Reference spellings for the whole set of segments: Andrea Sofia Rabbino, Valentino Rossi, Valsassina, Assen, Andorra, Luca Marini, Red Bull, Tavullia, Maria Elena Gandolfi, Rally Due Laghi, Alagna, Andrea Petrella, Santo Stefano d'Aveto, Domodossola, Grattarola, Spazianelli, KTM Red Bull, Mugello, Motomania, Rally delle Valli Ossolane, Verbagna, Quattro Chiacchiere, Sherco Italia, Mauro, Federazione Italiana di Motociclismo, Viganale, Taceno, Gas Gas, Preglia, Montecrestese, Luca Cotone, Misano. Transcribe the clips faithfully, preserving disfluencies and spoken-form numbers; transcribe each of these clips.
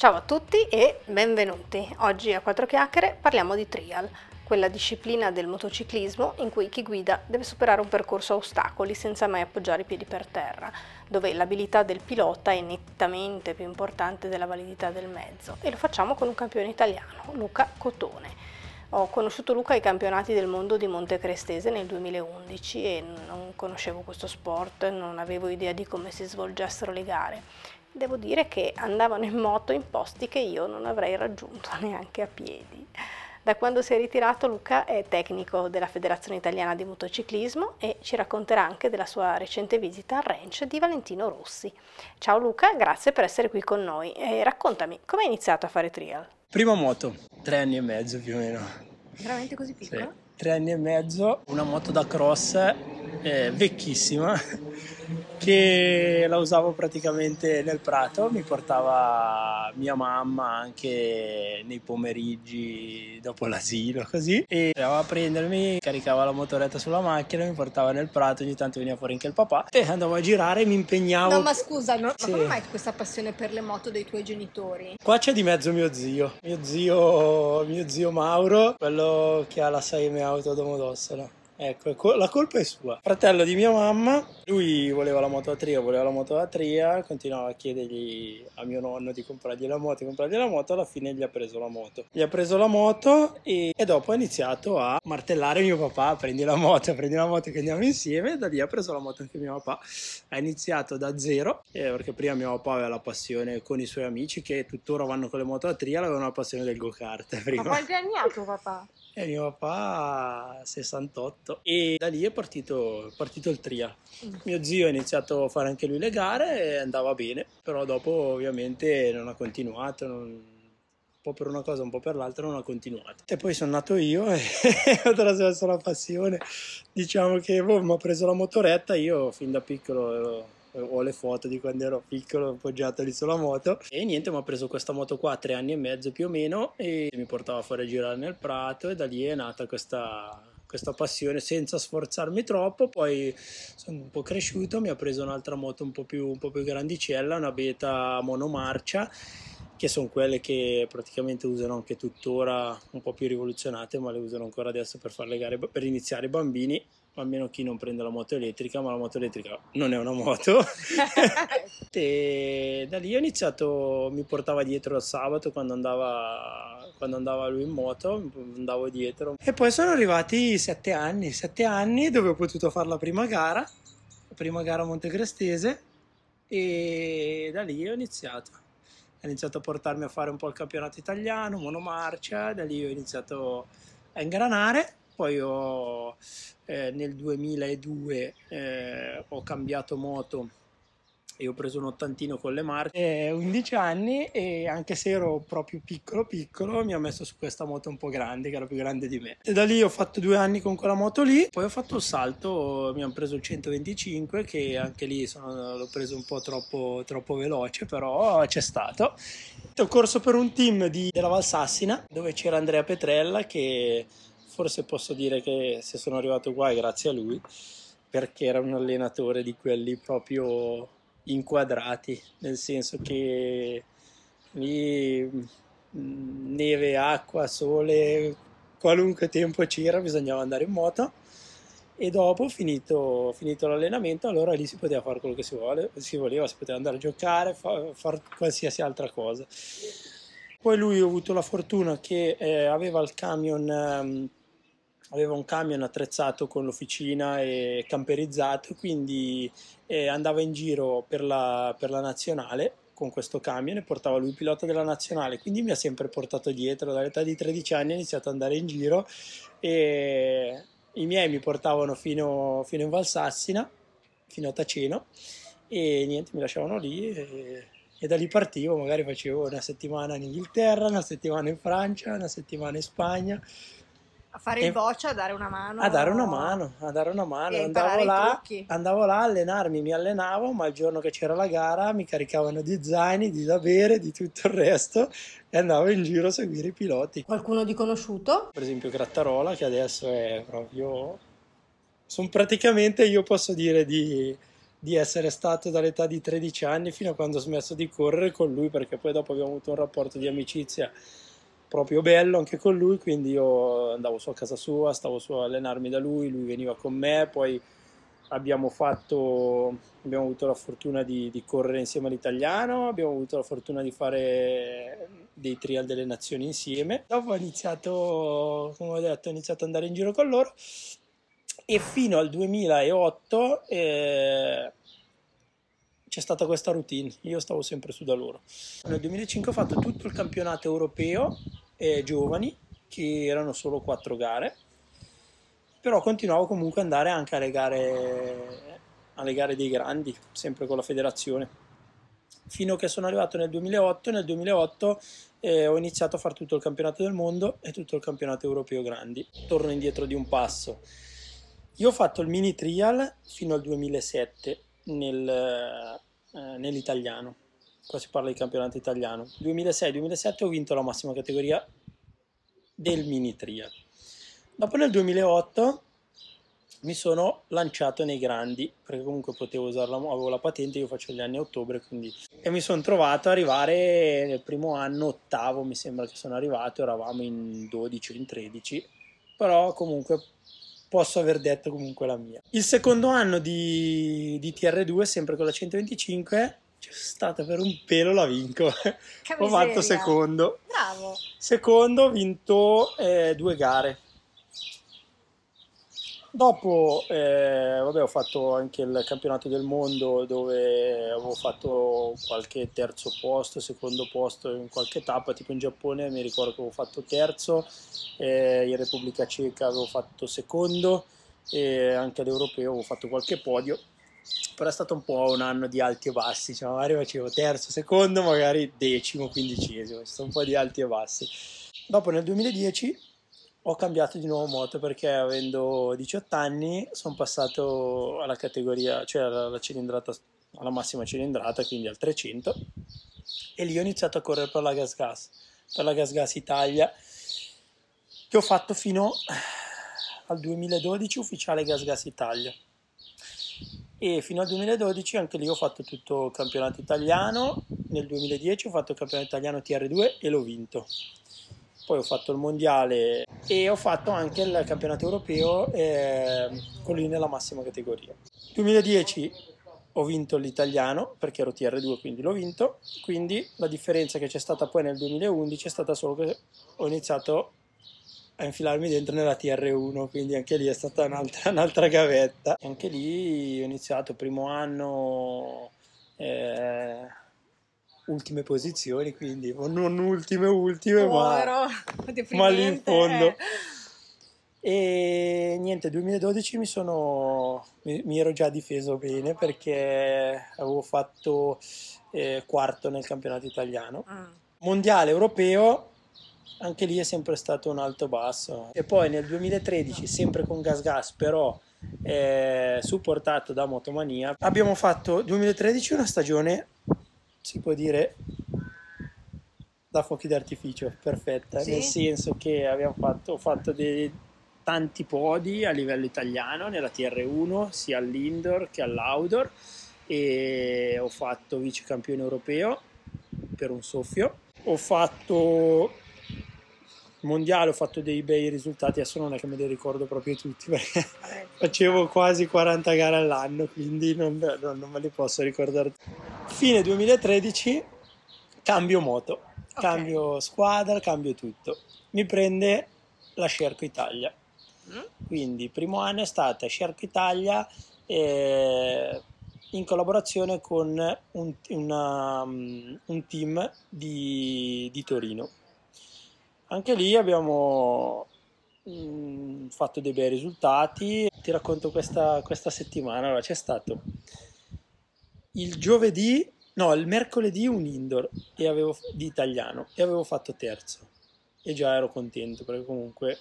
Ciao a tutti e benvenuti! Oggi a Quattro Chiacchiere parliamo di trial, quella disciplina del motociclismo in cui chi guida deve superare un percorso a ostacoli senza mai appoggiare i piedi per terra, dove l'abilità del pilota è nettamente più importante della validità del mezzo, e lo facciamo con un campione italiano, Luca Cotone. Ho conosciuto Luca ai campionati del mondo di Montecrestese nel duemilaundici e non conoscevo questo sport, non avevo idea di come si svolgessero le gare. Devo dire che andavano in moto in posti che io non avrei raggiunto neanche a piedi. Da quando si è ritirato Luca è tecnico della Federazione Italiana di Motociclismo e ci racconterà anche della sua recente visita al ranch di Valentino Rossi. Ciao Luca, grazie per essere qui con noi e raccontami come hai iniziato a fare trial. Prima moto, tre anni e mezzo più o meno. Veramente così piccola? Sì, tre anni e mezzo, una moto da cross eh, vecchissima che la usavo praticamente nel prato, mi portava mia mamma anche nei pomeriggi dopo l'asilo così, e andava a prendermi, caricava la motoretta sulla macchina, mi portava nel prato, ogni tanto veniva fuori anche il papà e andavo a girare, mi impegnavo. No ma scusa, no, sì. Ma come mai questa passione per le moto dei tuoi genitori? Qua c'è di mezzo mio zio, mio zio, mio zio Mauro, quello che ha la sei emme Auto a Domodossola. Ecco, la colpa è sua. Fratello di mia mamma, lui voleva la moto a tria, voleva la moto a tria, continuava a chiedergli a mio nonno di comprargli la moto, di comprargli la moto, alla fine gli ha preso la moto. Gli ha preso la moto e, e dopo ha iniziato a martellare mio papà, prendi la moto, prendi la moto che andiamo insieme, e da lì ha preso la moto anche mio papà. Ha iniziato da zero, eh, perché prima mio papà aveva la passione con i suoi amici che tuttora vanno con le moto a tria, avevano la passione del go-kart. Prima. Ma quanti anni ha tuo papà? E mio papà sessantotto, e da lì è partito, è partito il trial. Mio zio ha iniziato a fare anche lui le gare e andava bene, però dopo ovviamente non ha continuato, non... un po' per una cosa un po' per l'altra non ha continuato. E poi sono nato io e ho trasmesso la passione, diciamo che boh, mi ha preso la motoretta, io fin da piccolo ero... ho le foto di quando ero piccolo appoggiato lì sulla moto e niente, mi ha preso questa moto qua tre anni e mezzo più o meno e mi portava fuori a girare nel prato, e da lì è nata questa, questa passione senza sforzarmi troppo. Poi sono un po' cresciuto, mi ha preso un'altra moto un po' più, un po' più grandicella, una Beta monomarcia, che sono quelle che praticamente usano anche tuttora, un po' più rivoluzionate, ma le usano ancora adesso per fare le gare, per iniziare i bambini, almeno chi non prende la moto elettrica, ma la moto elettrica non è una moto. E da lì ho iniziato, mi portava dietro il sabato quando andava, quando andava lui in moto, andavo dietro. E poi sono arrivati sette anni, sette anni dove ho potuto fare la prima gara, la prima gara Montecrestese, e da lì ho iniziato. Ha iniziato a portarmi a fare un po' il campionato italiano, monomarcia, da lì ho iniziato a ingranare. Poi ho, eh, nel duemiladue eh, ho cambiato moto e ho preso un ottantino con le marche, eh, undici anni, e anche se ero proprio piccolo piccolo mi ha messo su questa moto un po' grande, che era più grande di me. E da lì ho fatto due anni con quella moto lì, poi ho fatto il salto, mi hanno preso il centoventicinque, che anche lì sono, l'ho preso un po' troppo, troppo veloce, però c'è stato. Ho corso per un team di, della Valsassina, dove c'era Andrea Petrella, che... forse posso dire che se sono arrivato qua è grazie a lui, perché era un allenatore di quelli proprio inquadrati, nel senso che lì neve, acqua, sole, qualunque tempo c'era bisognava andare in moto. E dopo, finito, finito l'allenamento, allora lì si poteva fare quello che si, vuole, si voleva, si poteva andare a giocare, fare far qualsiasi altra cosa. Poi lui ho avuto la fortuna che eh, aveva il camion... Um, aveva un camion attrezzato con l'officina e camperizzato, quindi eh, andava in giro per la, per la nazionale con questo camion e portava lui il pilota della nazionale, quindi mi ha sempre portato dietro. Dall'età di tredici anni ho iniziato ad andare in giro e i miei mi portavano fino, fino in Valsassina, fino a Taceno, e niente, mi lasciavano lì e, e da lì partivo, magari facevo una settimana in Inghilterra, una settimana in Francia, una settimana in Spagna. A fare il boccia, a dare una mano. A dare una mano, a dare una mano. Andavo là, andavo là a allenarmi, mi allenavo, ma il giorno che c'era la gara mi caricavano di zaini, di da bere, di tutto il resto, e andavo in giro a seguire i piloti. Qualcuno di conosciuto? Per esempio Grattarola, che adesso è proprio... sono praticamente, io posso dire, di... di essere stato dall'età di tredici anni fino a quando ho smesso di correre con lui, perché poi dopo abbiamo avuto un rapporto di amicizia proprio bello anche con lui, quindi io andavo su a casa sua, stavo su a allenarmi da lui, lui veniva con me, poi abbiamo fatto, abbiamo avuto la fortuna di, di correre insieme all'italiano, abbiamo avuto la fortuna di fare dei trial delle nazioni insieme, dopo ho iniziato, come ho detto, ho iniziato ad andare in giro con loro e fino al duemilaotto eh, c'è stata questa routine, io stavo sempre su da loro. Nel duemilacinque ho fatto tutto il campionato europeo eh, giovani, che erano solo quattro gare, però continuavo comunque ad andare anche alle gare, alle gare dei grandi, sempre con la federazione, fino a che sono arrivato nel duemilaotto, e nel duemilaotto eh, ho iniziato a fare tutto il campionato del mondo e tutto il campionato europeo grandi. Torno indietro di un passo, io ho fatto il mini trial fino al duemilasette nel, eh, nell'italiano, qua si parla di campionato italiano, duemilasei duemilasette ho vinto la massima categoria del mini trial. Dopo nel duemilaotto mi sono lanciato nei grandi, perché comunque potevo usarla, avevo la patente, io faccio gli anni a ottobre, quindi, e mi sono trovato a arrivare nel primo anno ottavo, mi sembra che sono arrivato, eravamo in dodici o in tredici, però comunque posso aver detto comunque la mia. Il secondo anno di, di T R due, sempre con la centoventicinque, c'è stata per un pelo la vinco, ho fatto secondo. Bravo. Secondo, ho vinto eh, due gare. Dopo eh, vabbè, ho fatto anche il campionato del mondo dove avevo fatto qualche terzo posto, secondo posto in qualche tappa, tipo in Giappone mi ricordo che avevo fatto terzo, eh, in Repubblica Ceca avevo fatto secondo e anche all'europeo avevo fatto qualche podio, però è stato un po' un anno di alti e bassi, cioè, magari facevo terzo, secondo, magari decimo, quindicesimo, sono un po' di alti e bassi. Dopo nel duemiladieci ho cambiato di nuovo moto, perché avendo diciotto anni sono passato alla categoria, cioè alla cilindrata, alla massima cilindrata, quindi al trecento, e lì ho iniziato a correre per la Gas Gas, per la Gas Gas Italia, che ho fatto fino al duemiladodici ufficiale Gas Gas Italia, e fino al duemiladodici anche lì ho fatto tutto il campionato italiano. Nel duemiladieci ho fatto il campionato italiano T R due e l'ho vinto. Poi ho fatto il mondiale e ho fatto anche il campionato europeo eh, con lui nella massima categoria. duemiladieci ho vinto l'italiano perché ero T R due, quindi l'ho vinto, quindi la differenza che c'è stata poi nel duemilaundici è stata solo che ho iniziato a infilarmi dentro nella T R uno, quindi anche lì è stata un'altra, un'altra gavetta. Anche lì ho iniziato primo anno... Eh, ultime posizioni, quindi non ultime ultime, Povero, ma, ma lì in fondo. E niente, duemiladodici mi sono mi, mi ero già difeso bene, perché avevo fatto eh, quarto nel campionato italiano. Mm. Mondiale europeo, anche lì è sempre stato un alto basso. E poi nel duemilatredici, sempre con Gas Gas, però eh, supportato da Motomania, abbiamo fatto duemilatredici una stagione, si può dire, da fuochi d'artificio, perfetta, sì. Nel senso che abbiamo fatto, ho fatto dei, tanti podi a livello italiano nella T R uno, sia all'indoor che all'outdoor, e ho fatto vice campione europeo per un soffio, ho fatto mondiale, ho fatto dei bei risultati, adesso non è che me li ricordo proprio tutti, perché facevo quasi quaranta gare all'anno, quindi non, non, non me li posso ricordare. Fine duemilatredici cambio moto, okay. Cambio squadra, cambio tutto, mi prende la Sherco Italia, mm. Quindi primo anno è stata Sherco Italia eh, in collaborazione con un, una, un team di, di Torino. Anche lì abbiamo mh, fatto dei bei risultati. Ti racconto questa, questa settimana. Allora, c'è stato il giovedì, no, il mercoledì un indoor e avevo, di italiano, e avevo fatto terzo e già ero contento, perché comunque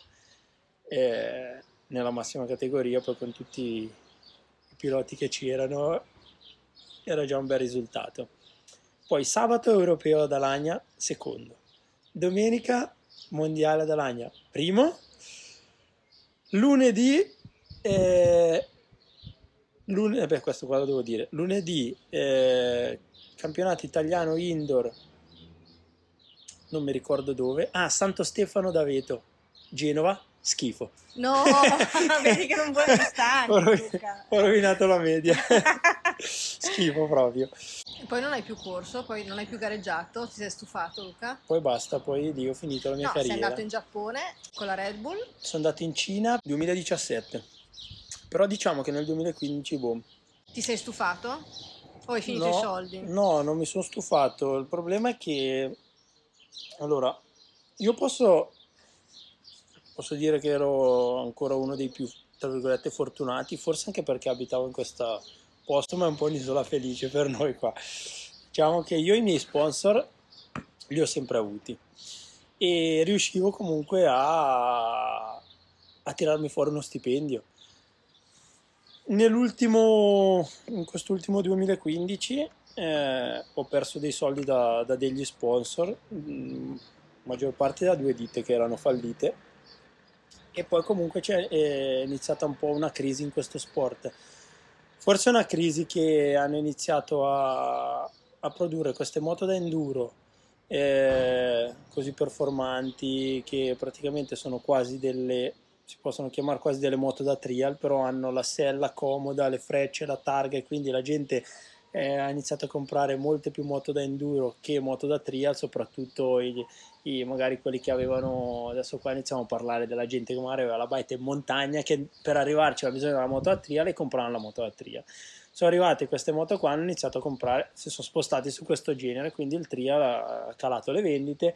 eh, nella massima categoria, poi con tutti i piloti che c'erano, era già un bel risultato. Poi sabato europeo ad Alagna, secondo. Domenica mondiale ad Alagna, primo. Lunedì eh, Lun- beh, questo qua lo devo dire. Lunedì eh, campionato italiano indoor, non mi ricordo dove. Ah, Santo Stefano d'Aveto, Genova, schifo. No, vedi che non vuoi restare. Ho, rovin- Luca. ho rovinato la media. Schifo proprio. E poi non hai più corso, poi non hai più gareggiato, ti sei stufato, Luca? Poi basta, poi io ho finito la mia no, carriera. Sei andato in Giappone con la Red Bull? Sono andato in Cina duemiladiciassette, però diciamo che nel duemilaquindici, boh. Ti sei stufato? O hai finito no, i soldi? No, non mi sono stufato, il problema è che, allora, io posso, posso dire che ero ancora uno dei più, tra virgolette, fortunati, forse anche perché abitavo in questa... posto, ma è un po' un'isola felice per noi qua. Diciamo che io i miei sponsor li ho sempre avuti e riuscivo comunque a, a tirarmi fuori uno stipendio. Nell'ultimo, in quest'ultimo duemilaquindici eh, ho perso dei soldi da, da degli sponsor, mh, maggior parte da due ditte che erano fallite, e poi comunque c'è, è iniziata un po' una crisi in questo sport. Forse è una crisi che hanno iniziato a, a produrre queste moto da enduro eh, così performanti che praticamente sono quasi delle, si possono chiamare quasi delle moto da trial, però hanno la sella comoda, le frecce, la targa, e quindi la gente eh, ha iniziato a comprare molte più moto da enduro che moto da trial, soprattutto i, i, magari quelli che avevano, adesso qua iniziamo a parlare della gente che magari aveva la baita in montagna, che per arrivarci aveva bisogno della moto da trial e compravano la moto da trial. Sono arrivate queste moto qua, hanno iniziato a comprare, si sono spostati su questo genere, quindi il trial ha calato le vendite,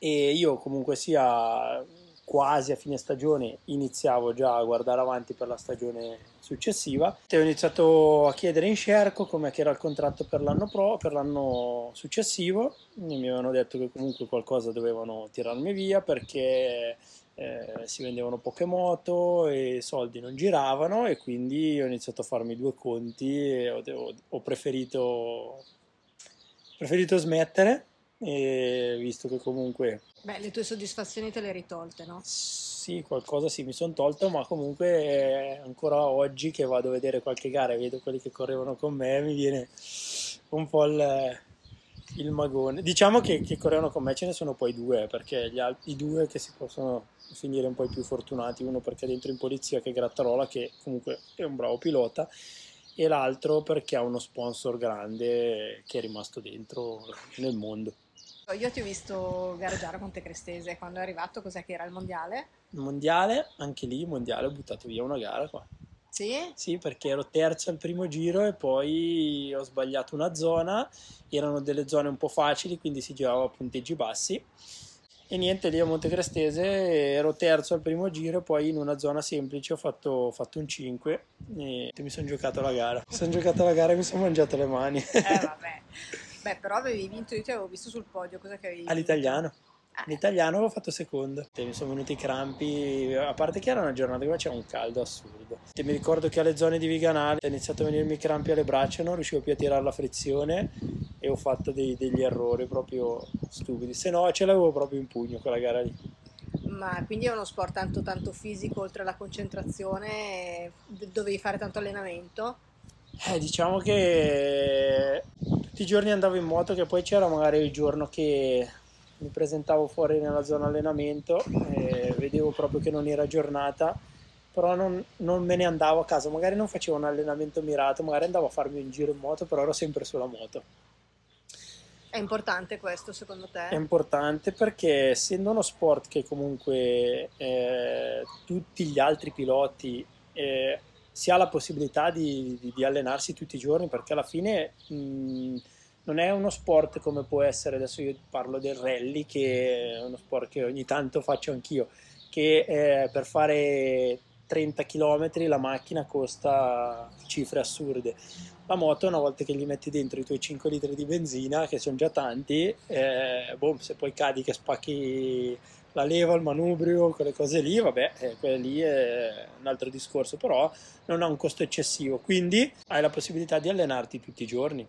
e io comunque sia quasi a fine stagione iniziavo già a guardare avanti per la stagione successiva. Ho iniziato a chiedere in Sherco come era il contratto per l'anno pro, per l'anno successivo, mi avevano detto che comunque qualcosa dovevano tirarmi via perché eh, si vendevano poche moto e i soldi non giravano, e quindi ho iniziato a farmi due conti e ho, ho, ho preferito, preferito smettere. E visto che comunque beh, le tue soddisfazioni te le eri tolte, no? Sì, qualcosa sì mi sono tolto, ma comunque ancora oggi che vado a vedere qualche gara e vedo quelli che correvano con me, mi viene un po' il, il magone. Diciamo che, che correvano con me ce ne sono poi due, perché gli altri, i due che si possono finire un po' i più fortunati, uno perché è dentro in polizia, che è Grattarola, che comunque è un bravo pilota, e l'altro perché ha uno sponsor grande che è rimasto dentro nel mondo. Io ti ho visto gareggiare a Montecrestese, quando è arrivato cos'è che era il mondiale? Il mondiale, anche lì il mondiale ho buttato via una gara qua. Sì? Sì, perché ero terzo al primo giro e poi ho sbagliato una zona, erano delle zone un po' facili quindi si girava a punteggi bassi, e niente, lì a Montecrestese ero terzo al primo giro e poi in una zona semplice ho fatto, ho fatto un cinque e mi sono giocato la gara, mi sono giocato la gara e mi sono mangiato le mani. Eh vabbè. Beh, però avevi vinto, io ti avevo visto sul podio, cosa che avevi all'italiano. Ah. L'italiano avevo fatto secondo. Mi sono venuti i crampi, a parte che era una giornata che c'era un caldo assurdo. E mi ricordo che alle zone di Viganale è iniziato a venirmi i crampi alle braccia, non riuscivo più a tirare la frizione e ho fatto dei, degli errori proprio stupidi. Se no ce l'avevo proprio in pugno quella gara lì. Ma quindi è uno sport tanto tanto fisico, oltre alla concentrazione, dovevi fare tanto allenamento? Eh, diciamo che tutti i giorni andavo in moto, che poi c'era magari il giorno che mi presentavo fuori nella zona allenamento e vedevo proprio che non era giornata, però non, non me ne andavo a casa, magari non facevo un allenamento mirato, magari andavo a farmi un giro in moto, però ero sempre sulla moto. È importante questo secondo te? È importante perché essendo uno sport che comunque eh, tutti gli altri piloti eh, si ha la possibilità di, di, di allenarsi tutti i giorni, perché alla fine mh, non è uno sport come può essere, adesso io parlo del rally, che è uno sport che ogni tanto faccio anch'io, che eh, per fare trenta chilometri la macchina costa cifre assurde. La moto, una volta che gli metti dentro i tuoi cinque litri di benzina, che sono già tanti, eh, boom, se poi cadi che spacchi la leva, il manubrio, quelle cose lì, vabbè, eh, quella lì è un altro discorso, però non ha un costo eccessivo, quindi hai la possibilità di allenarti tutti i giorni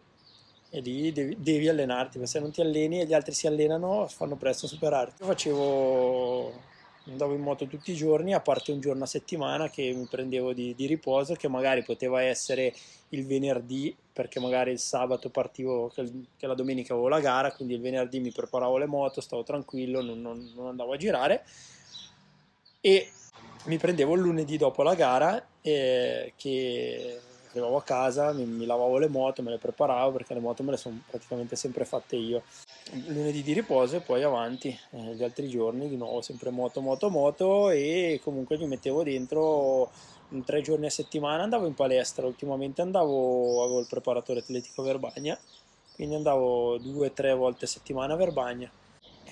e lì devi, devi allenarti, perché se non ti alleni e gli altri si allenano fanno presto a superarti. Io facevo andavo in moto tutti i giorni, a parte un giorno a settimana che mi prendevo di, di riposo, che magari poteva essere il venerdì, perché magari il sabato partivo, che, che la domenica avevo la gara, quindi il venerdì mi preparavo le moto, stavo tranquillo, non, non, non andavo a girare, e mi prendevo il lunedì dopo la gara, eh, che arrivavo a casa, mi, mi lavavo le moto, me le preparavo, perché le moto me le sono praticamente sempre fatte io. Lunedì di riposo e poi avanti, eh, gli altri giorni di nuovo sempre moto, moto, moto, e comunque mi mettevo dentro tre giorni a settimana, andavo in palestra, ultimamente andavo, avevo il preparatore atletico Verbagna, quindi andavo due o tre volte a settimana a Verbagna.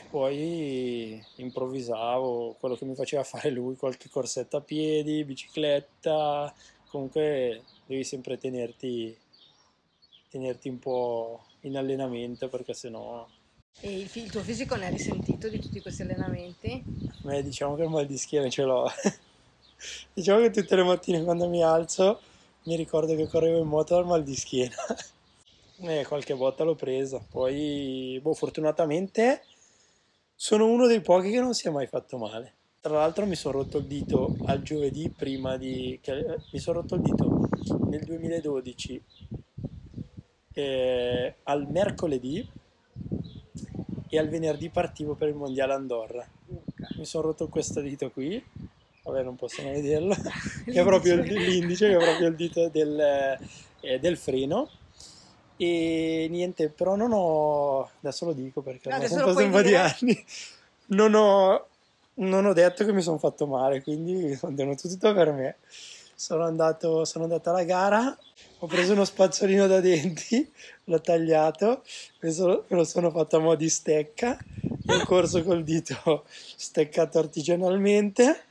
Poi improvvisavo quello che mi faceva fare lui, qualche corsetta a piedi, bicicletta, comunque devi sempre tenerti, tenerti un po' in allenamento, perché sennò... E il tuo fisico ne ha risentito di tutti questi allenamenti? Beh, diciamo che il mal di schiena ce l'ho. Diciamo che tutte le mattine quando mi alzo mi ricordo che correvo in moto dal mal di schiena. E qualche botta l'ho presa, poi boh, fortunatamente... Sono uno dei pochi che non si è mai fatto male. Tra l'altro mi sono rotto il dito al giovedì prima di... Che, mi sono rotto il dito nel duemiladodici eh, al mercoledì, e al venerdì partivo per il mondiale Andorra. Mi sono rotto questo dito qui, vabbè non possono vederlo, che è proprio il, l'indice, che è proprio il dito del, eh, del freno. E niente, però non ho, adesso lo dico perché no, sono passato un po' di anni, non ho, non ho detto che mi sono fatto male, quindi sono tenuto tutto per me. Sono andato, sono andato alla gara, ho preso uno spazzolino da denti, l'ho tagliato, me lo sono fatto a mo' di stecca, ho corso col dito steccato artigianalmente,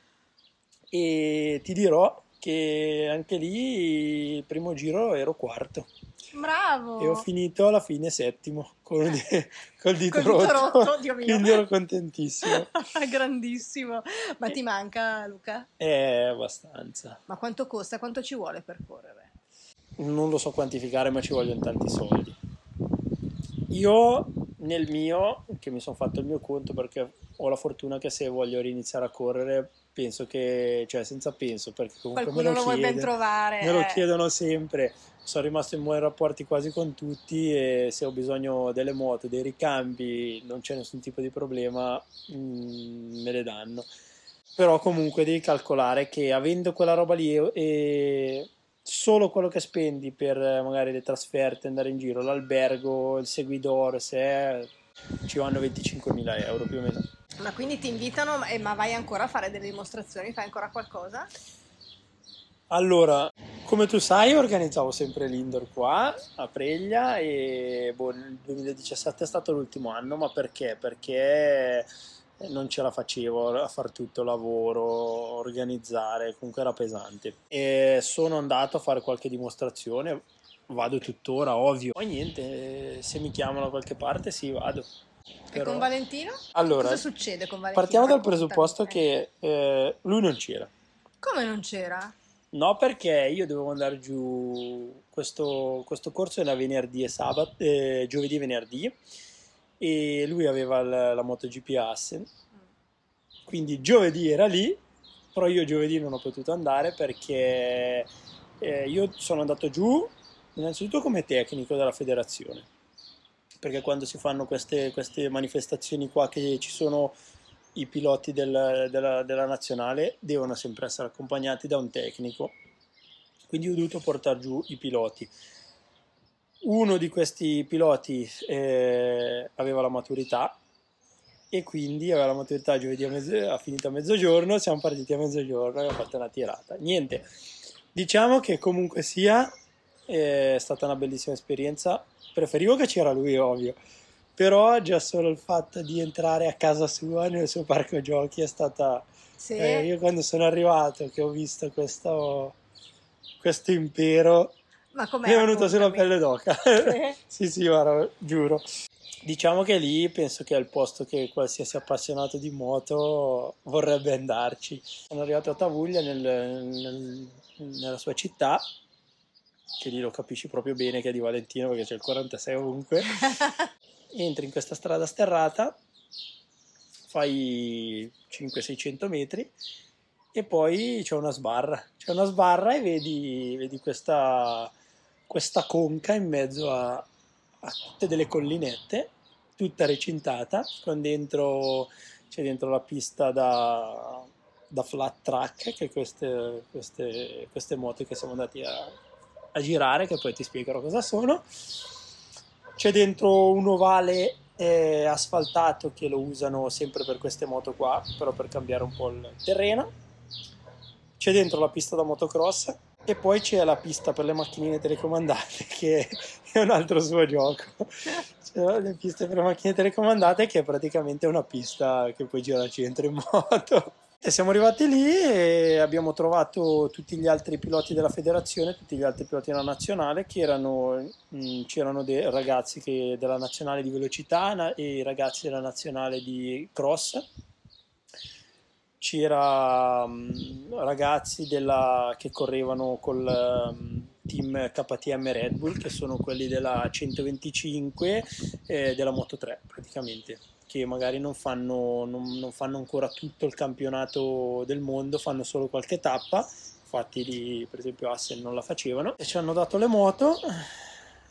e ti dirò che anche lì il primo giro ero quarto. Bravo! E ho finito alla fine settimo, col, di, col dito, col dito rotto, rotto, Dio mio. Quindi ero contentissimo. Grandissimo! Ma ti manca, Luca? Eh, abbastanza. Ma quanto costa? Quanto ci vuole per correre? Non lo so quantificare, ma ci vogliono tanti soldi. Io, nel mio, che mi sono fatto il mio conto, perché ho la fortuna che se voglio riniziare a correre... Penso che, cioè senza penso, perché comunque qualcuno me lo, lo chiede, vuoi ben trovare, me eh. lo chiedono sempre, sono rimasto in buoni rapporti quasi con tutti, e se ho bisogno delle moto, dei ricambi, non c'è nessun tipo di problema, mh, me le danno. Però comunque devi calcolare che avendo quella roba lì e solo quello che spendi per magari le trasferte, andare in giro, l'albergo, il seguidor, se è, ci vanno venticinquemila euro più o meno. Ma quindi ti invitano, ma vai ancora a fare delle dimostrazioni? Fai ancora qualcosa? Allora, come tu sai, organizzavo sempre l'indoor qua a Preglia, e boh, il duemiladiciassette è stato l'ultimo anno, ma perché? Perché non ce la facevo a far tutto, lavoro, organizzare, comunque era pesante. E sono andato a fare qualche dimostrazione, vado tuttora, ovvio. Ma niente, se mi chiamano da qualche parte, sì, vado. Però... E con Valentino? Allora, cosa succede con Valentino? Partiamo dal presupposto che eh, lui non c'era. Come non c'era? No, perché io dovevo andare giù, questo, questo corso era venerdì e sabato, eh, giovedì e venerdì, e lui aveva la, la MotoGP Assen, quindi giovedì era lì, però io giovedì non ho potuto andare perché eh, io sono andato giù innanzitutto come tecnico della federazione, perché quando si fanno queste, queste manifestazioni qua, che ci sono i piloti del, della, della nazionale, devono sempre essere accompagnati da un tecnico, quindi ho dovuto portare giù i piloti. Uno di questi piloti eh, aveva la maturità, e quindi aveva la maturità giovedì, a mezz- ha finito a mezzogiorno, siamo partiti a mezzogiorno e abbiamo fatto una tirata. Niente, diciamo che comunque sia è stata una bellissima esperienza. Preferivo che c'era lui, ovvio, però già solo il fatto di entrare a casa sua, nel suo parco giochi, è stata... Sì. Eh, io quando sono arrivato, che ho visto questo, questo impero, ma com'è, mi è venuta sulla pelle d'oca. Sì, sì, guarda, giuro. Diciamo che lì penso che è il posto che qualsiasi appassionato di moto vorrebbe andarci. Sono arrivato a Tavullia, nel, nel, nella sua città, che lì lo capisci proprio bene che è di Valentino, perché c'è il quarantasei ovunque. Entri in questa strada sterrata, fai cinquecento seicento metri e poi c'è una sbarra, c'è una sbarra e vedi, vedi questa, questa conca in mezzo a, a tutte delle collinette, tutta recintata, con dentro, c'è dentro la pista da, da flat track, che queste, queste, queste moto che siamo andati a, a girare, che poi ti spiegherò cosa sono. C'è dentro un ovale eh, asfaltato che lo usano sempre per queste moto qua, però per cambiare un po' il terreno. C'è dentro la pista da motocross e poi c'è la pista per le macchinine telecomandate, che è un altro suo gioco. Cioè, le piste per le macchine telecomandate, che è praticamente una pista che puoi girarci dentro in moto. E siamo arrivati lì e abbiamo trovato tutti gli altri piloti della federazione, tutti gli altri piloti della nazionale, che erano, mh, c'erano dei ragazzi che, della nazionale di velocità e i ragazzi della nazionale di cross. C'era mh, ragazzi della, che correvano col mh, team K T M Red Bull, che sono quelli della centoventicinque e della Moto tre praticamente, che magari non fanno, non, non fanno ancora tutto il campionato del mondo, fanno solo qualche tappa, infatti lì per esempio Assen non la facevano, e ci hanno dato le moto,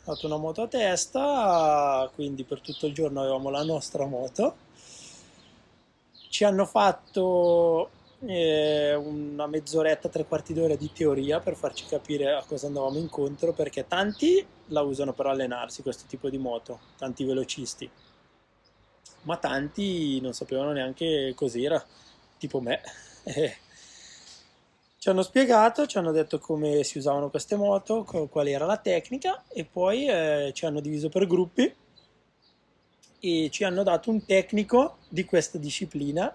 dato una moto a testa, quindi per tutto il giorno avevamo la nostra moto. Ci hanno fatto eh, una mezz'oretta, tre quarti d'ora di teoria per farci capire a cosa andavamo incontro, perché tanti la usano per allenarsi questo tipo di moto, tanti velocisti, ma tanti non sapevano neanche cos'era, tipo me. Ci hanno spiegato, ci hanno detto come si usavano queste moto, qual era la tecnica, e poi eh, ci hanno diviso per gruppi e ci hanno dato un tecnico di questa disciplina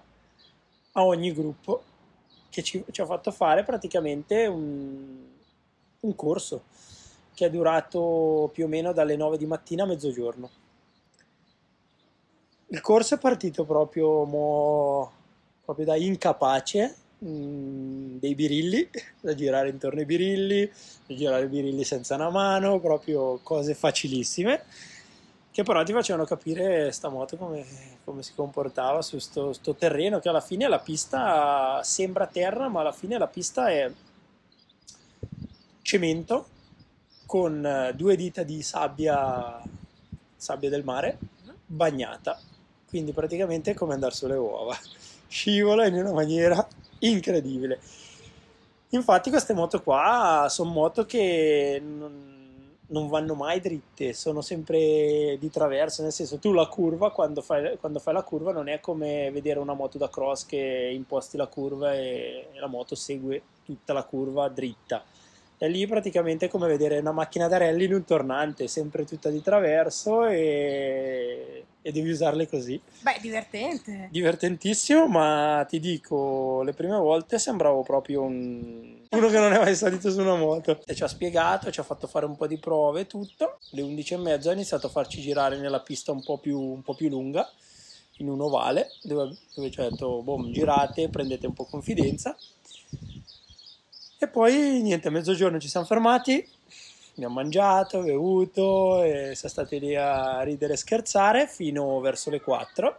a ogni gruppo, che ci, ci ha fatto fare praticamente un, un corso che è durato più o meno dalle nove di mattina a mezzogiorno. Il corso è partito proprio, mo, proprio da incapace, mh, dei birilli, da girare intorno ai birilli, da girare i birilli senza una mano, proprio cose facilissime, che però ti facevano capire sta moto come, come si comportava su sto, sto terreno, che alla fine la pista sembra terra, ma alla fine la pista è cemento con due dita di sabbia, sabbia del mare, bagnata. Quindi praticamente è come andare sulle uova, scivola in una maniera incredibile. Infatti queste moto qua sono moto che non, non vanno mai dritte, sono sempre di traverso, nel senso tu la curva, quando fai, quando fai la curva non è come vedere una moto da cross che imposti la curva e la moto segue tutta la curva dritta. E lì praticamente è come vedere una macchina da rally in un tornante, sempre tutta di traverso, e, e devi usarle così. Beh, divertente. Divertentissimo, ma ti dico, le prime volte sembravo proprio un... uno che non è mai salito su una moto. E ci ha spiegato, ci ha fatto fare un po' di prove e tutto. Alle undici e mezza ha iniziato a farci girare nella pista un po' più, un po' più lunga, in un ovale, dove, dove ci ha detto, boh, girate, prendete un po' confidenza. E poi niente, a mezzogiorno ci siamo fermati, abbiamo mangiato, bevuto e siamo stati lì a ridere e scherzare fino verso le quattro,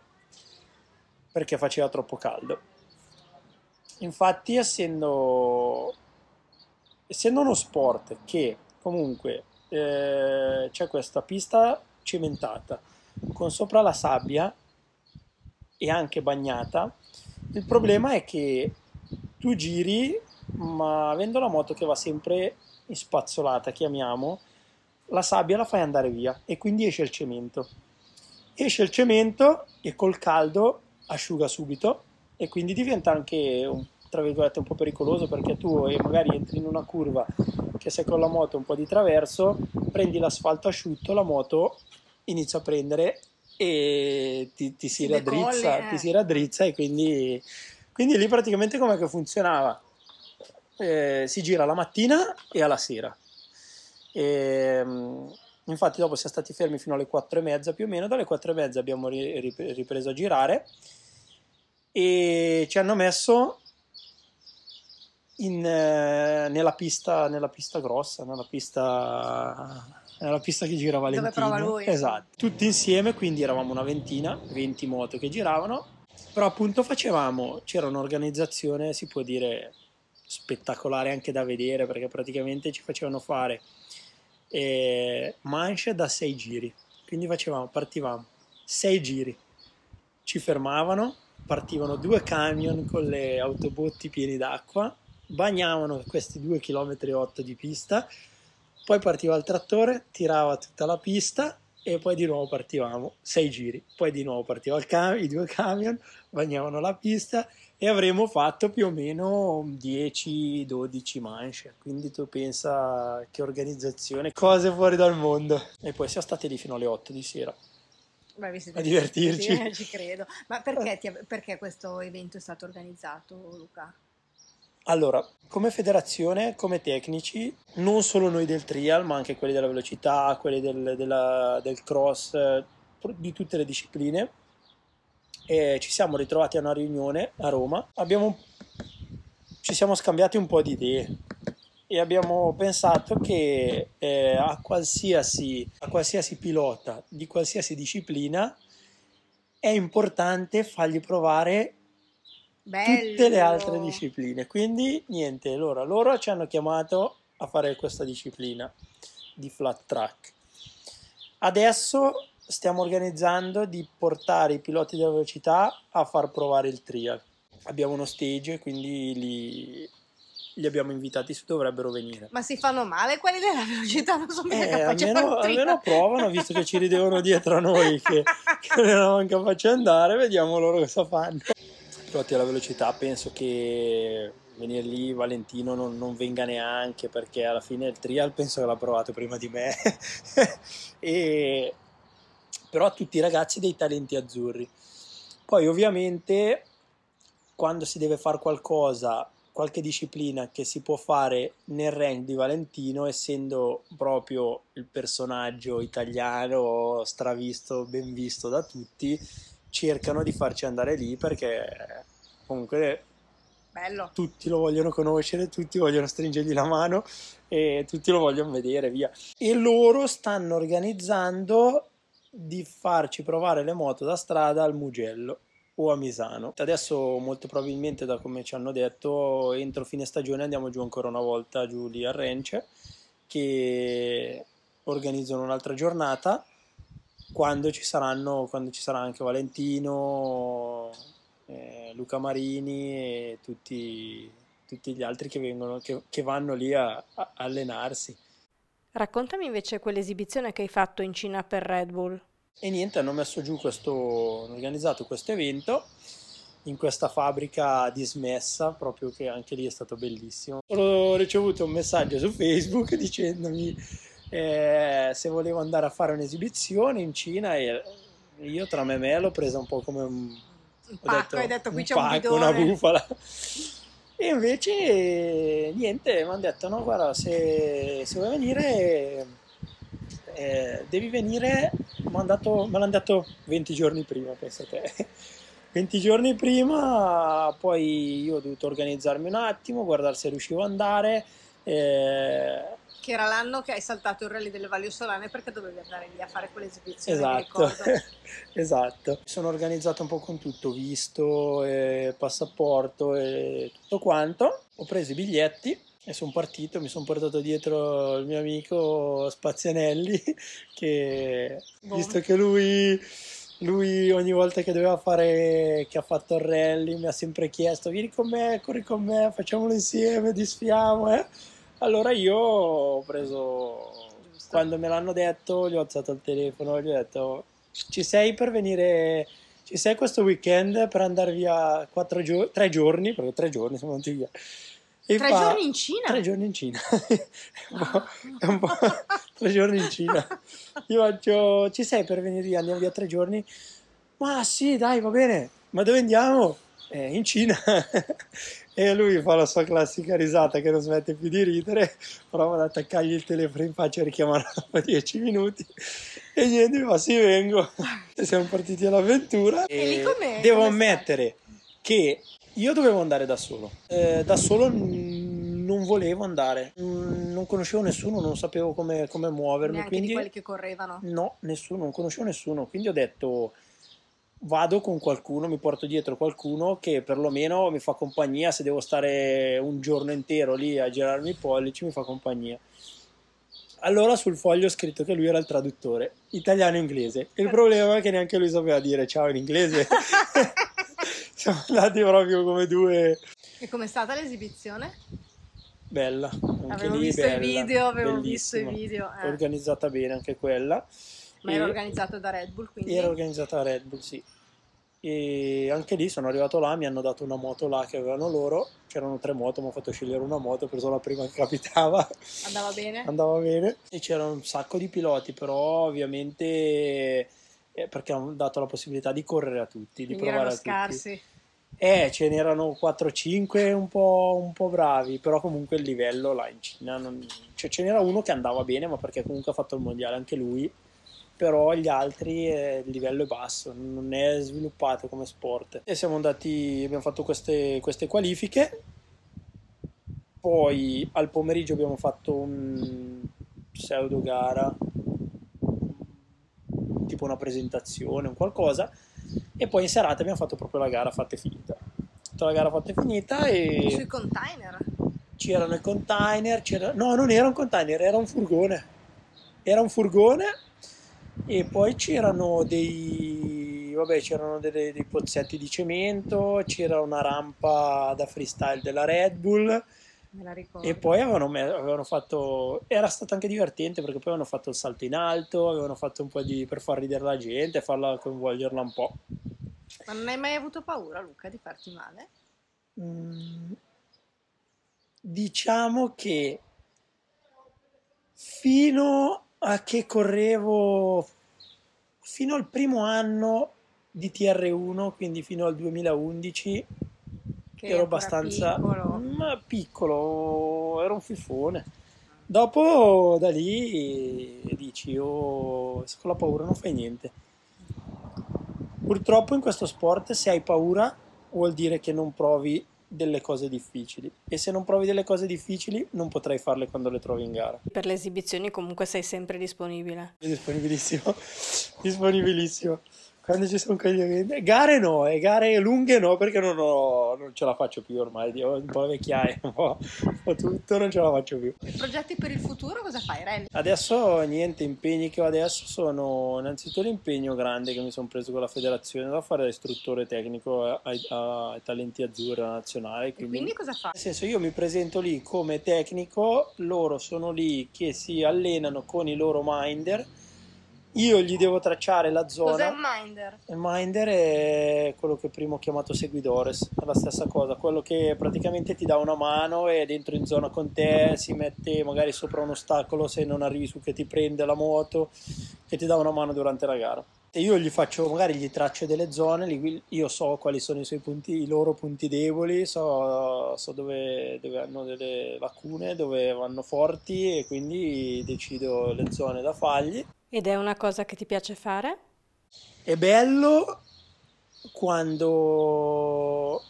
perché faceva troppo caldo. Infatti essendo, essendo uno sport che comunque eh, c'è questa pista cementata con sopra la sabbia e anche bagnata, il problema è che tu giri, ma avendo la moto che va sempre spazzolata, chiamiamo, la sabbia la fai andare via e quindi esce il cemento. Esce il cemento e col caldo asciuga subito, e quindi diventa anche un, tra virgolette, un po' pericoloso, perché tu magari entri in una curva che sei con la moto un po' di traverso, prendi l'asfalto asciutto, la moto inizia a prendere e ti, ti, si, si, raddrizza, decolle, eh. ti si raddrizza e quindi, quindi lì praticamente com'è che funzionava? Eh, si gira la mattina e alla sera, e, infatti dopo siamo stati fermi fino alle quattro e mezza più o meno. Dalle quattro e mezza abbiamo ri- ripreso a girare e ci hanno messo in, eh, nella pista nella pista grossa, nella pista, nella pista che gira Valentino, dove prova lui. Esatto, tutti insieme, quindi eravamo una ventina, venti moto che giravano. Però appunto facevamo, c'era un'organizzazione, si può dire, spettacolare anche da vedere, perché praticamente ci facevano fare eh, manche da sei giri. Quindi facevamo, partivamo sei giri, ci fermavano, partivano due camion con le autobotti pieni d'acqua, bagnavano questi due virgola otto chilometri di pista, poi partiva il trattore, tirava tutta la pista e poi di nuovo partivamo, sei giri, poi di nuovo partiva il cam- i due camion, bagnavano la pista e avremmo fatto più o meno dieci dodici manche. Quindi tu pensa che organizzazione, cose fuori dal mondo. E poi siamo stati lì fino alle otto di sera. Beh, vi siete a divertirci. Sì, ci credo. Ma perché, ti, perché questo evento è stato organizzato, Luca? Allora, come federazione, come tecnici, non solo noi del trial, ma anche quelli della velocità, quelli del, della, del cross, di tutte le discipline, e ci siamo ritrovati a una riunione a Roma. Abbiamo, ci siamo scambiati un po' di idee e abbiamo pensato che eh, a, qualsiasi, a qualsiasi pilota di qualsiasi disciplina è importante fargli provare Bello. tutte le altre discipline. Quindi niente, loro, loro ci hanno chiamato a fare questa disciplina di flat track. Adesso stiamo organizzando di portare i piloti della velocità a far provare il trial. Abbiamo uno stage, quindi li, li abbiamo invitati, su, dovrebbero venire. Ma si fanno male quelli della velocità? Non sono mica eh, capaci almeno, a fare il trial. Almeno provano, visto che ci ridevano dietro a noi che, che non eravamo capaci di andare. Vediamo loro cosa fanno. Piloti alla velocità, penso che venire lì Valentino non, non venga neanche, perché alla fine il trial penso che l'ha provato prima di me. E però tutti i ragazzi dei talenti azzurri. Poi ovviamente quando si deve fare qualcosa, qualche disciplina che si può fare nel rank di Valentino, essendo proprio il personaggio italiano stravisto, ben visto da tutti, cercano di farci andare lì, perché comunque Bello. tutti lo vogliono conoscere, tutti vogliono stringergli la mano e tutti lo vogliono vedere, via. E loro stanno organizzando di farci provare le moto da strada al Mugello o a Misano. Adesso molto probabilmente, da come ci hanno detto, entro fine stagione andiamo giù ancora una volta, giù lì a Renche, che organizzano un'altra giornata. Quando ci saranno, quando ci sarà anche Valentino, eh, Luca Marini e tutti, tutti gli altri che vengono, che, che vanno lì a, a allenarsi. Raccontami invece quell'esibizione che hai fatto in Cina per Red Bull. E niente, hanno messo giù questo, hanno organizzato questo evento in questa fabbrica dismessa, proprio, che anche lì è stato bellissimo. Ho ricevuto un messaggio su Facebook dicendomi Eh, se volevo andare a fare un'esibizione in Cina, e io tra me e me l'ho presa un po' come un, un pacco, ho detto, hai detto qui un c'è pacco, un bidone, una bufala. E invece niente, mi hanno detto no, guarda, se, se vuoi venire eh, devi venire, me l'hanno detto venti giorni prima, pensa te. venti giorni prima, poi io ho dovuto organizzarmi un attimo, guardare se riuscivo ad andare. Eh, che era l'anno che hai saltato il Rally delle Valli Ossolane, perché dovevi andare lì a fare quell'esibizione. Esatto, esatto. Sono organizzato un po' con tutto, visto, eh, passaporto e tutto quanto. Ho preso i biglietti e sono partito, mi sono portato dietro il mio amico Spazianelli, che Buon. visto che lui... Lui ogni volta che doveva fare, che ha fatto il rally, mi ha sempre chiesto vieni con me, corri con me, facciamolo insieme, disfiamo, eh? Allora io ho preso, Giusto. quando me l'hanno detto, gli ho alzato il telefono, gli ho detto ci sei per venire, ci sei questo weekend per andare via quattro gio- tre giorni, perché tre giorni siamo andati via. E tre fa, giorni in Cina? Tre giorni in Cina. È un po'... Tre giorni in Cina. Io faccio, ci sei per venire via? Andiamo via tre giorni? Ma sì, dai, va bene. Ma dove andiamo? Eh, in Cina. E lui fa la sua classica risata che non smette più di ridere. Prova ad attaccargli il telefono in faccia e richiamarlo dopo dieci minuti. E niente, ma sì, vengo. E siamo partiti all'avventura. E, e com'è? Devo Come ammettere stai? che... Io dovevo andare da solo, eh, da solo n- non volevo andare, n- non conoscevo nessuno, non sapevo come, come muovermi. Neanche quindi... di quelli che correvano? No, nessuno, non conoscevo nessuno, quindi ho detto vado con qualcuno, mi porto dietro qualcuno che perlomeno mi fa compagnia, se devo stare un giorno intero lì a girarmi i pollici mi fa compagnia. Allora sul foglio ho scritto che lui era il traduttore italiano-inglese, il problema è che neanche lui sapeva dire ciao in inglese. Siamo andati proprio come due. E com'è stata l'esibizione? Bella, anche avevo lì, visto bella, i video, avevo bellissima. visto i video eh. Organizzata bene anche quella. Ma era organizzata da Red Bull, quindi? Era organizzata da Red Bull, sì. E anche lì sono arrivato là, mi hanno dato una moto là che avevano loro, c'erano tre moto, mi hanno fatto scegliere una moto, ho preso la prima che capitava. Andava bene? Andava bene. E c'era un sacco di piloti, però ovviamente eh, perché hanno dato la possibilità di correre a tutti, quindi di provare a scarsi. tutti. Eh, ce n'erano quattro cinque un po', un po' bravi, però comunque il livello là in Cina, non... cioè, ce n'era uno che andava bene, ma perché comunque ha fatto il mondiale anche lui. Però gli altri eh, il livello è basso, non è sviluppato come sport. E siamo andati, abbiamo fatto queste, queste qualifiche, poi al pomeriggio abbiamo fatto un pseudo gara, tipo una presentazione, un qualcosa, e poi in serata abbiamo fatto proprio la gara fatta e finita. Tutta la gara fatta e finita e... Sui container? C'erano i container, c'era... no non era un container, era un furgone, era un furgone... E poi c'erano dei, vabbè, c'erano dei, dei pozzetti di cemento, c'era una rampa da freestyle della Red Bull. Me la ricordo. E poi avevano, avevano fatto, era stato anche divertente perché poi avevano fatto il salto in alto, avevano fatto un po' di, per far ridere la gente, farla coinvolgerla un po'. Ma non hai mai avuto paura, Luca, di farti male? Mm, diciamo che fino a che correvo fino al primo anno di T R uno, quindi fino al duemilaundici, che ero abbastanza piccolo. Mh, piccolo, ero un fifone. Dopo da lì dici, oh, con la paura non fai niente. Purtroppo in questo sport se hai paura vuol dire che non provi delle cose difficili, e se non provi delle cose difficili non potrai farle quando le trovi in gara. Per le esibizioni comunque sei sempre disponibile? Disponibilissimo, disponibilissimo. Quando ci sono quelle gare no, e gare lunghe no, perché non, ho, non ce la faccio più ormai, ho un po' vecchiaia, un po', un po' tutto, non ce la faccio più. E progetti per il futuro cosa fai, Rally? Adesso niente, impegni che ho adesso sono innanzitutto l'impegno grande che mi sono preso con la federazione da fare da istruttore tecnico ai, ai talenti azzurri alla nazionale. Quindi, e quindi cosa fai? Nel senso, io mi presento lì come tecnico, loro sono lì che si allenano con i loro minder. Io gli devo tracciare la zona. Cos'è il minder? Il minder è quello che prima ho chiamato seguidores, è la stessa cosa, quello che praticamente ti dà una mano e è dentro in zona con te, si mette magari sopra un ostacolo se non arrivi su, che ti prende la moto, che ti dà una mano durante la gara. E io gli faccio, magari gli traccio delle zone, io so quali sono i suoi punti, i loro punti deboli, so, so dove, dove hanno delle lacune, dove vanno forti, e quindi decido le zone da fargli. Ed è una cosa che ti piace fare? È bello quando,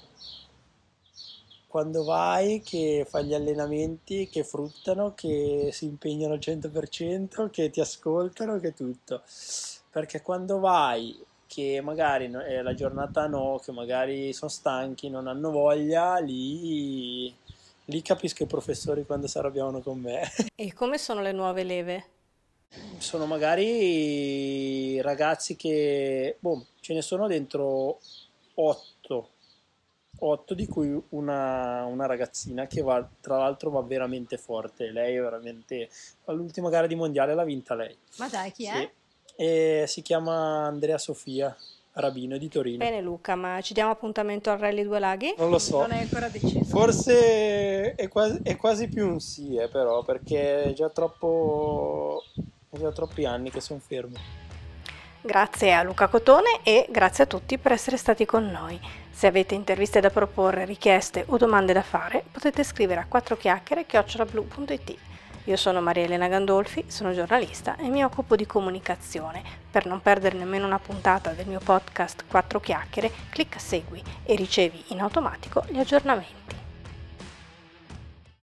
quando vai, che fai gli allenamenti, che fruttano, che si impegnano al cento per cento, che ti ascoltano, che tutto. Perché quando vai, che magari eh, la giornata no, che magari sono stanchi, non hanno voglia, lì, lì capisco i professori quando si arrabbiavano con me. E come sono le nuove leve? Sono magari ragazzi che, boh, ce ne sono dentro otto, otto di cui una, una ragazzina che va, tra l'altro va veramente forte, lei è veramente, all'ultima gara di mondiale l'ha vinta lei. Ma dai, chi sì. è? E si chiama Andrea Sofia Rabbino di Torino. Bene Luca, ma ci diamo appuntamento al Rally Due Laghi? Non lo so. Non è ancora deciso. Forse è quasi, è quasi più un sì, eh, però, perché è già troppo... È già troppi anni che sono fermo. Grazie a Luca Cotone e grazie a tutti per essere stati con noi. Se avete interviste da proporre, richieste o domande da fare, potete scrivere a quattro chiacchiere chiocciola blu punto it. Io sono Maria Elena Gandolfi, sono giornalista e mi occupo di comunicazione. Per non perdere nemmeno una puntata del mio podcast Quattro Chiacchiere, clicca Segui e ricevi in automatico gli aggiornamenti.